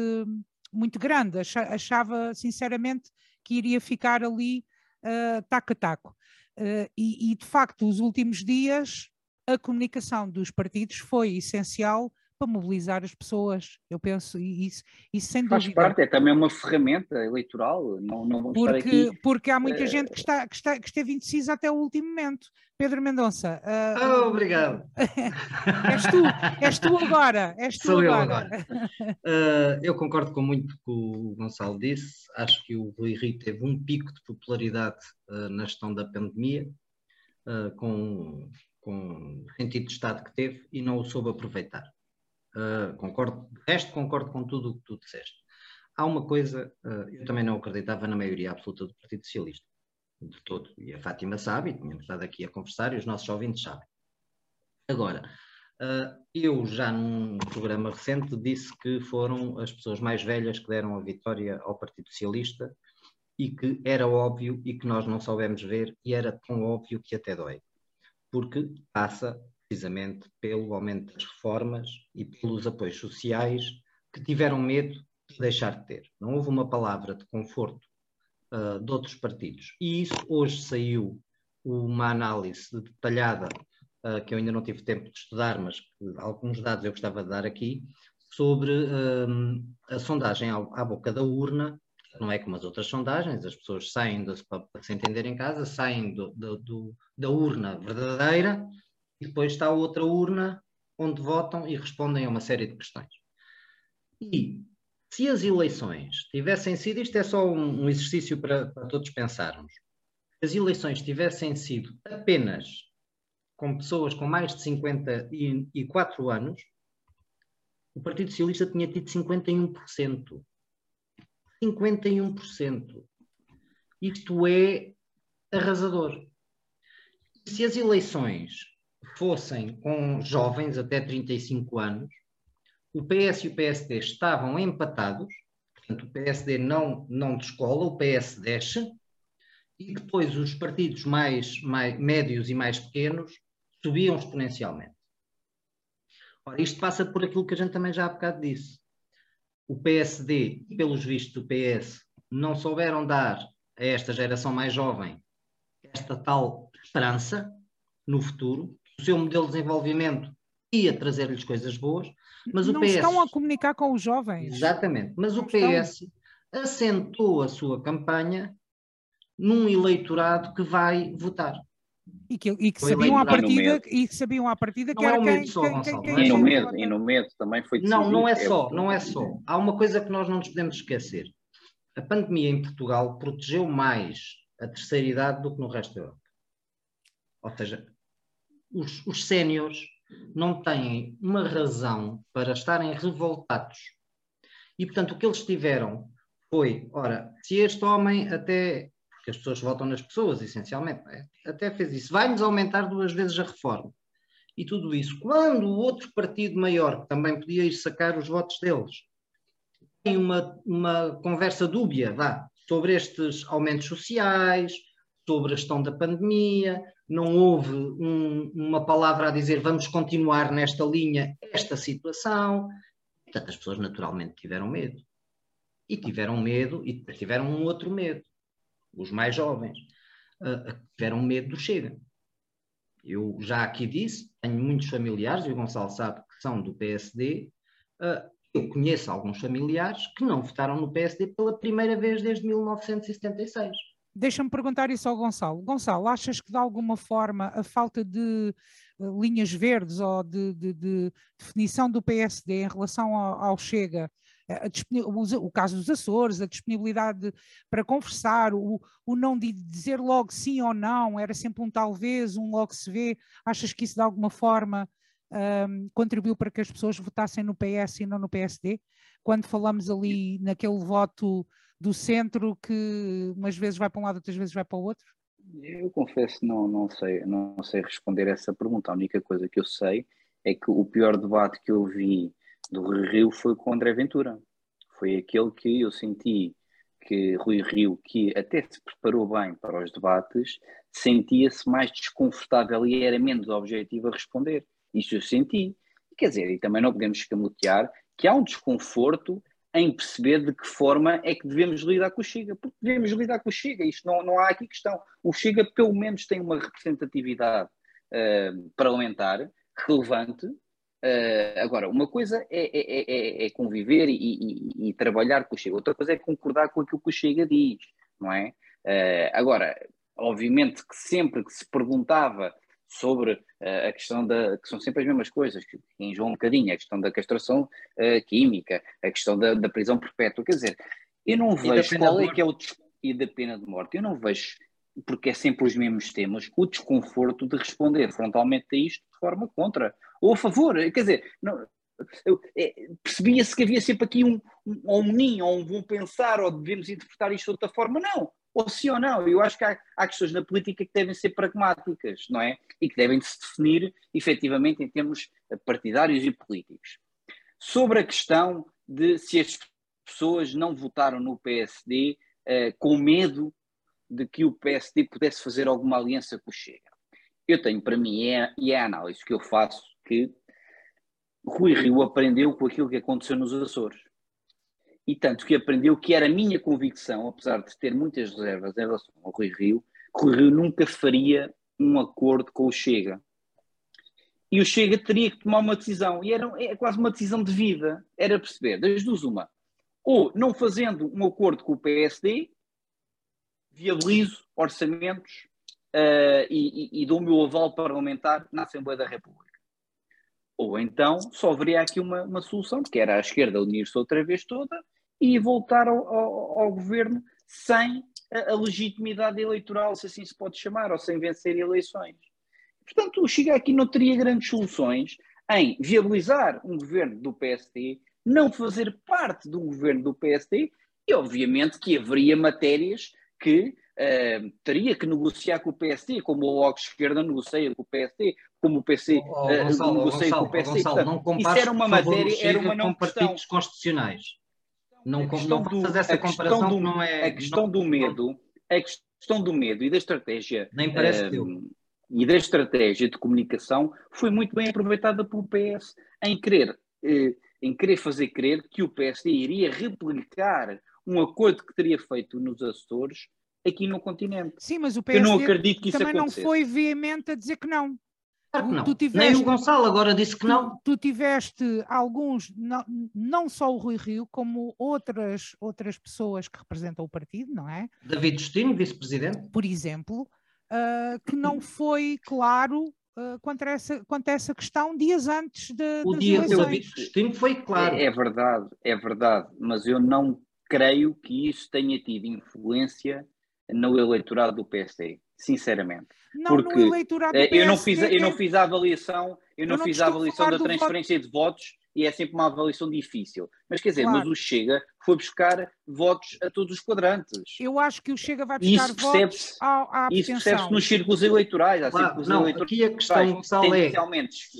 muito grande. Achava sinceramente que iria ficar ali uh, taco a taco. Uh, e, e de facto, os últimos dias, a comunicação dos partidos foi essencial para mobilizar as pessoas. Eu penso isso, isso sem dúvida. Faz parte, é também uma ferramenta eleitoral. Não, não porque, aqui, porque há muita é... gente que, está, que, está, que esteve indecisa até o último momento. Pedro Mendonça. Uh, oh, obrigado. és tu, és tu agora. És tu Sou agora. eu agora. uh, eu concordo com muito que o Gonçalo disse. Acho que o Rui Rio teve um pico de popularidade uh, na gestão da pandemia, uh, com... com o sentido de Estado que teve e não o soube aproveitar. Uh, concordo, de resto concordo com tudo o que tu disseste. Há uma coisa, uh, eu também não acreditava na maioria absoluta do Partido Socialista, de todo, e a Fátima sabe, e tínhamos estado aqui a conversar, e os nossos ouvintes sabem. Agora, uh, eu já num programa recente disse que foram as pessoas mais velhas que deram a vitória ao Partido Socialista, e que era óbvio, e que nós não soubemos ver, e era tão óbvio que até dói. Porque passa precisamente pelo aumento das reformas e pelos apoios sociais que tiveram medo de deixar de ter. Não houve uma palavra de conforto uh, de outros partidos. E isso hoje saiu uma análise detalhada, uh, que eu ainda não tive tempo de estudar, mas que alguns dados eu gostava de dar aqui, sobre uh, a sondagem à boca da urna. Não é como as outras sondagens, as pessoas saem, do, para se entender em casa, saem do, do, do, da urna verdadeira e depois está outra urna onde votam e respondem a uma série de questões. E se as eleições tivessem sido, isto é só um, um exercício para, para todos pensarmos, se as eleições tivessem sido apenas com pessoas com mais de cinquenta e quatro anos, o Partido Socialista tinha tido cinquenta e um por cento. cinquenta e um por cento. Isto é arrasador. Se as eleições fossem com jovens até trinta e cinco anos, o P S e o P S D estavam empatados, portanto o P S D não, não descola, o P S desce, e depois os partidos mais, mais médios e mais pequenos subiam exponencialmente. Ora, isto passa por aquilo que a gente também já há bocado disse. O P S D e, pelos vistos do P S, não souberam dar a esta geração mais jovem esta tal esperança no futuro. O seu modelo de desenvolvimento ia trazer-lhes coisas boas, mas o P S... Não estão a comunicar com os jovens. Exatamente, mas o P S assentou a sua campanha num eleitorado que vai votar. E que, e, que sabiam à partida, e que sabiam à partida que não era é o medo quem, só, quem, quem, quem, quem e, no medo, e no medo também foi decidido. Não, não é só, não é só. Há uma coisa que nós não nos podemos esquecer. A pandemia em Portugal protegeu mais a terceira idade do que no resto da Europa. Ou seja, os, os séniores não têm uma razão para estarem revoltados. E, portanto, o que eles tiveram foi, ora, se este homem até... Porque as pessoas votam nas pessoas, essencialmente. Até fez isso. Vai-nos aumentar duas vezes a reforma. E tudo isso. Quando o outro partido maior, que também podia ir sacar os votos deles, tem uma, uma conversa dúbia, vá, sobre estes aumentos sociais, sobre a gestão da pandemia, não houve um, uma palavra a dizer vamos continuar nesta linha, esta situação. Portanto, as pessoas naturalmente tiveram medo. E tiveram medo, e depois tiveram um outro medo. Os mais jovens uh, tiveram medo do Chega. Eu já aqui disse, tenho muitos familiares, e o Gonçalo sabe que são do P S D, uh, eu conheço alguns familiares que não votaram no P S D pela primeira vez desde mil novecentos e setenta e seis. Deixa-me perguntar isso ao Gonçalo. Gonçalo, achas que de alguma forma a falta de uh, linhas verdes ou de, de, de definição do P S D em relação ao, ao Chega, a, a, o caso dos Açores, a disponibilidade para conversar, o, o não de dizer logo sim ou não, era sempre um talvez, um logo se vê, achas que isso de alguma forma um, contribuiu para que as pessoas votassem no P S e não no P S D? Quando falamos ali naquele voto do centro que umas vezes vai para um lado, outras vezes vai para o outro? Eu confesso que não, não, sei, não sei responder a essa pergunta. A única coisa que eu sei é que o pior debate que eu vi do Rui Rio foi com André Ventura. Foi aquele que eu senti que Rui Rio, que até se preparou bem para os debates, sentia-se mais desconfortável e era menos objetivo a responder. Isso eu senti. Quer dizer, e também não podemos escamotear que há um desconforto em perceber de que forma é que devemos lidar com o Chega, porque devemos lidar com o Chega, isto não, não há aqui questão. O Chega pelo menos tem uma representatividade uh, parlamentar relevante. Uh, agora, uma coisa é, é, é, é conviver e, e, e trabalhar com o Chega, outra coisa é concordar com aquilo que o Chega diz, não é? Uh, agora, obviamente que sempre que se perguntava sobre uh, a questão da, que são sempre as mesmas coisas, que enjoam um bocadinho, a questão da castração uh, química, a questão da, da prisão perpétua, quer dizer, eu não vejo qual é que é o, e da pena de morte, eu não vejo, porque é sempre os mesmos temas, o desconforto de responder frontalmente a isto de forma contra, ou a favor, quer dizer, não, é, percebia-se que havia sempre aqui um omninho, um, um ou um bom pensar, ou devemos interpretar isto de outra forma, não. Ou sim ou não, eu acho que há, há questões na política que devem ser pragmáticas, não é? E que devem se definir, efetivamente, em termos partidários e políticos. Sobre a questão de se as pessoas não votaram no P S D uh, com medo de que o P S D pudesse fazer alguma aliança com o Chega. Eu tenho para mim, é, e é a análise que eu faço, que Rui Rio aprendeu com aquilo que aconteceu nos Açores. E tanto que aprendeu que era a minha convicção, apesar de ter muitas reservas em relação ao Rui Rio, que o Rio nunca faria um acordo com o Chega. E o Chega teria que tomar uma decisão, e era é quase uma decisão de vida, era perceber, das duas uma, ou não fazendo um acordo com o P S D, viabilizo orçamentos uh, e, e, e dou o meu aval parlamentar na Assembleia da República. Ou então só haveria aqui uma, uma solução, que era a esquerda unir-se outra vez toda e voltar ao, ao, ao governo sem a, a legitimidade eleitoral, se assim se pode chamar, ou sem vencer eleições. Portanto, o Chega aqui não teria grandes soluções em viabilizar um governo do P S D, não fazer parte do governo do P S D, e obviamente que haveria matérias que uh, teria que negociar com o P S D, como o Bloco de Esquerda negocia com o P S D, como o P C oh, oh, Gonçalo, uh, negocia oh, Gonçalo, com o P S D. Oh, Gonçalo, portanto, não isso era uma matéria, era uma não questão. Partidos constitucionais. Não, não faças essa comparação do, não é... A questão não, do medo, a questão do medo e da estratégia... Nem parece uh, teu. E da estratégia de comunicação foi muito bem aproveitada pelo P S em querer, uh, em querer fazer crer que o P S D iria replicar um acordo que teria feito nos Açores aqui no continente. Sim, mas o P S D eu não acredito que isso também acontecesse. Não foi veemente a dizer que não. Claro que não. Tu tiveste, nem o Gonçalo agora disse que não. Tu, tu tiveste alguns, não, não só o Rui Rio, como outras, outras pessoas que representam o partido, não é? David Justino, vice-presidente. Por exemplo, uh, que não foi claro uh, quanto, a essa, quanto a essa questão dias antes de, o das dia eleições. O David Justino foi claro. É, é verdade, é verdade, mas eu não creio que isso tenha tido influência no eleitorado do P S D, sinceramente. Não, porque no eleitorado do P S D, eu não fiz, eu não fiz a avaliação, eu não, eu não fiz a avaliação da transferência voto. de votos, e é sempre uma avaliação difícil. Mas quer dizer, claro. Mas o Chega foi buscar votos a todos os quadrantes. Eu acho que o Chega vai buscar isso votos à, à isso percebe-se nos círculos eleitorais. Há claro, círculos não, eleitorais aqui a questão, Gonçalo, é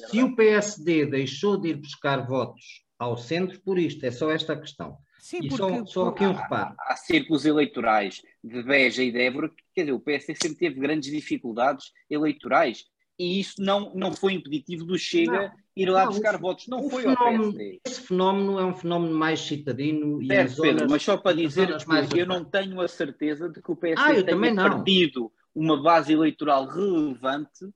se o P S D deixou de ir buscar votos ao centro por isto, é só esta a questão. Sim, e porque, só, só aqui um reparo. Há, há círculos eleitorais de Beja e de Évora, quer dizer, o P S sempre teve grandes dificuldades eleitorais e isso não, não foi impeditivo do Chega não, ir lá não, buscar o, votos, não foi fenómeno, ao P S D. Esse fenómeno é um fenómeno mais citadino. Certo, e as Pedro, zonas, mas só para dizer que mais eu não tenho a certeza de que o P S D ah, tenha perdido uma base eleitoral relevante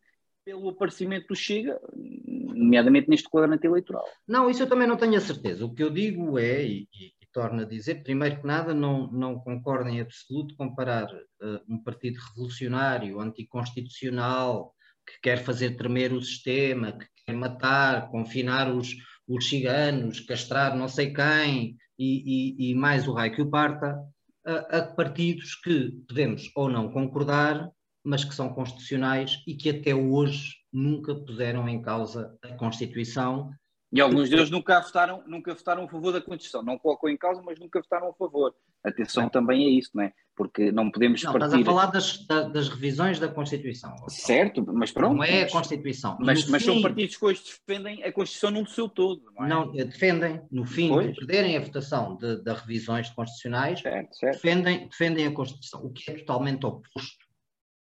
pelo aparecimento do Chega, nomeadamente neste quadrante eleitoral. Não, isso eu também não tenho a certeza. O que eu digo é, e, e, e torno a dizer, primeiro que nada, não, não concordo em absoluto comparar uh, um partido revolucionário, anticonstitucional, que quer fazer tremer o sistema, que quer matar, confinar os, os ciganos, castrar não sei quem, e, e, e mais o raio que o parta, a, a partidos que podemos ou não concordar, mas que são constitucionais e que até hoje nunca puseram em causa a Constituição. E alguns deles nunca votaram, nunca votaram a favor da Constituição. Não colocam em causa, mas nunca votaram a favor. Atenção também a isso, não é? Porque não podemos não, partir... Estás a falar das, das, das revisões da Constituição. Certo, mas pronto. Não é a Constituição. Mas, mas fim, são partidos que hoje defendem a Constituição no seu todo, não é? Não, defendem, no fim, pois? de perderem a votação de, de revisões constitucionais, certo, certo. Defendem, defendem a Constituição, o que é totalmente oposto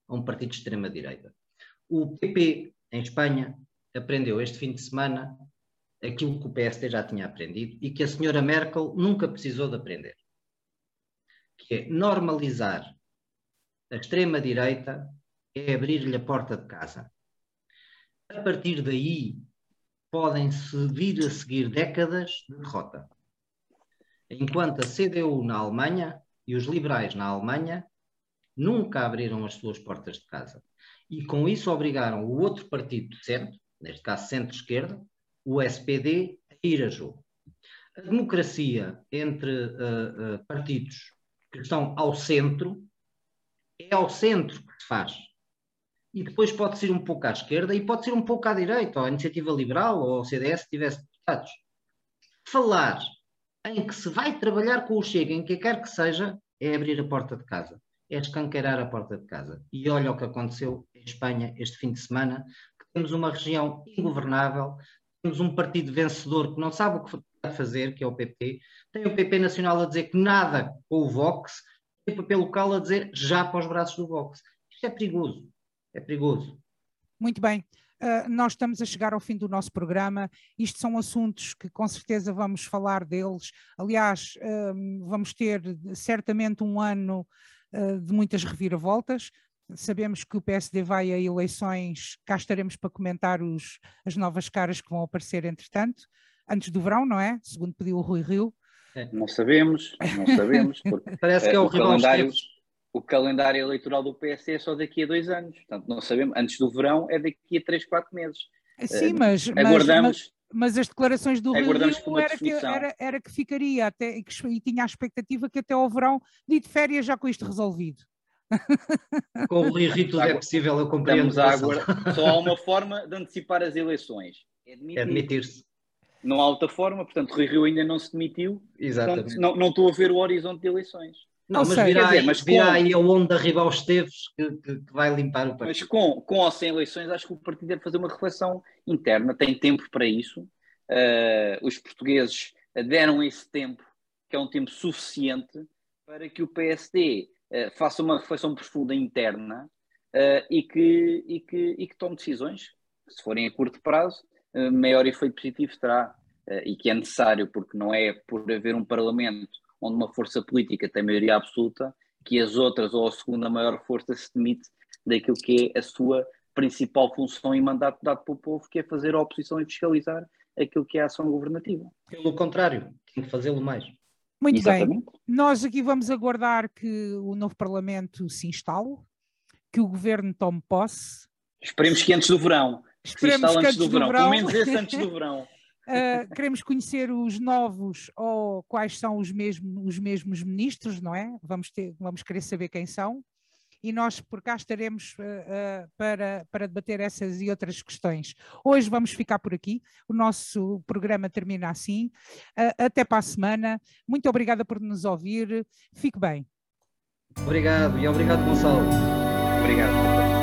a um partido de extrema-direita. O P P, em Espanha, aprendeu este fim de semana aquilo que o P S D já tinha aprendido e que a senhora Merkel nunca precisou de aprender, que é normalizar a extrema-direita é abrir-lhe a porta de casa. A partir daí, podem-se vir a seguir décadas de derrota. Enquanto a C D U na Alemanha e os liberais na Alemanha nunca abriram as suas portas de casa. E com isso obrigaram o outro partido de centro, neste caso centro-esquerda, o S P D, a ir a jogo. A democracia entre uh, uh, partidos que estão ao centro, é ao centro que se faz. E depois pode ser um pouco à esquerda e pode ser um pouco à direita, ou à Iniciativa Liberal, ou ao C D S, se tivesse deputados. Falar em que se vai trabalhar com o Chega, em que quer que seja, é abrir a porta de casa. É escancarar a porta de casa. E olha o que aconteceu em Espanha este fim de semana, que temos uma região ingovernável, temos um partido vencedor que não sabe o que vai fazer, que é o P P, tem o P P nacional a dizer que nada com o Vox, tem o P P local a dizer já para os braços do Vox. Isto é perigoso, é perigoso. Muito bem. Uh, nós estamos a chegar ao fim do nosso programa, isto são assuntos que com certeza vamos falar deles, aliás, um, vamos ter certamente um ano uh, de muitas reviravoltas, sabemos que o P S D vai a eleições, cá estaremos para comentar os, as novas caras que vão aparecer entretanto, antes do verão, não é? Segundo pediu o Rui Rio. É, não sabemos, não sabemos, porque parece é, que é o, o calendário... O calendário eleitoral do P S é só daqui a dois anos, portanto não sabemos, antes do verão é daqui a três, quatro meses. Sim, mas, uh, aguardamos, mas, mas as declarações do Rio era que, era, era que ficaria até, e, que, e tinha a expectativa que até ao verão, de ir de férias já com isto resolvido. Com o Rio tudo é possível, eu compreendo. Só há uma forma de antecipar as eleições, é admitir-se. Admitir-se. Não há outra forma, portanto o Rio ainda não se demitiu, exatamente. Portanto, não, não estou a ver o horizonte de eleições. Não, mas virá, dizer, mas virá com... aí a onda Rival Esteves que, que, que vai limpar o partido. Mas com, com ou sem eleições, acho que o partido deve fazer uma reflexão interna, tem tempo para isso. Uh, os portugueses deram esse tempo, que é um tempo suficiente, para que o P S D uh, faça uma reflexão profunda interna uh, e, que, e, que, e que tome decisões. Se forem a curto prazo, uh, maior efeito positivo terá. Uh, e que é necessário, porque não é por haver um Parlamento onde uma força política tem maioria absoluta, que as outras ou a segunda maior força se demite daquilo que é a sua principal função e mandato dado pelo povo, que é fazer a oposição e fiscalizar aquilo que é a ação governativa. Pelo contrário, tem que fazê-lo mais. Muito Exatamente. Bem, nós aqui vamos aguardar que o novo Parlamento se instale, que o Governo tome posse. Esperemos que antes do verão. Esperemos que antes do verão, pelo menos esse antes do verão. Uh, queremos conhecer os novos ou quais são os mesmos, os mesmos ministros, não é? Vamos, ter, vamos querer saber quem são e nós por cá estaremos uh, uh, para, para debater essas e outras questões. Hoje vamos ficar por aqui, o nosso programa termina assim, uh, até para a semana, muito obrigada por nos ouvir, fique bem. Obrigado e obrigado Gonçalo. Obrigado.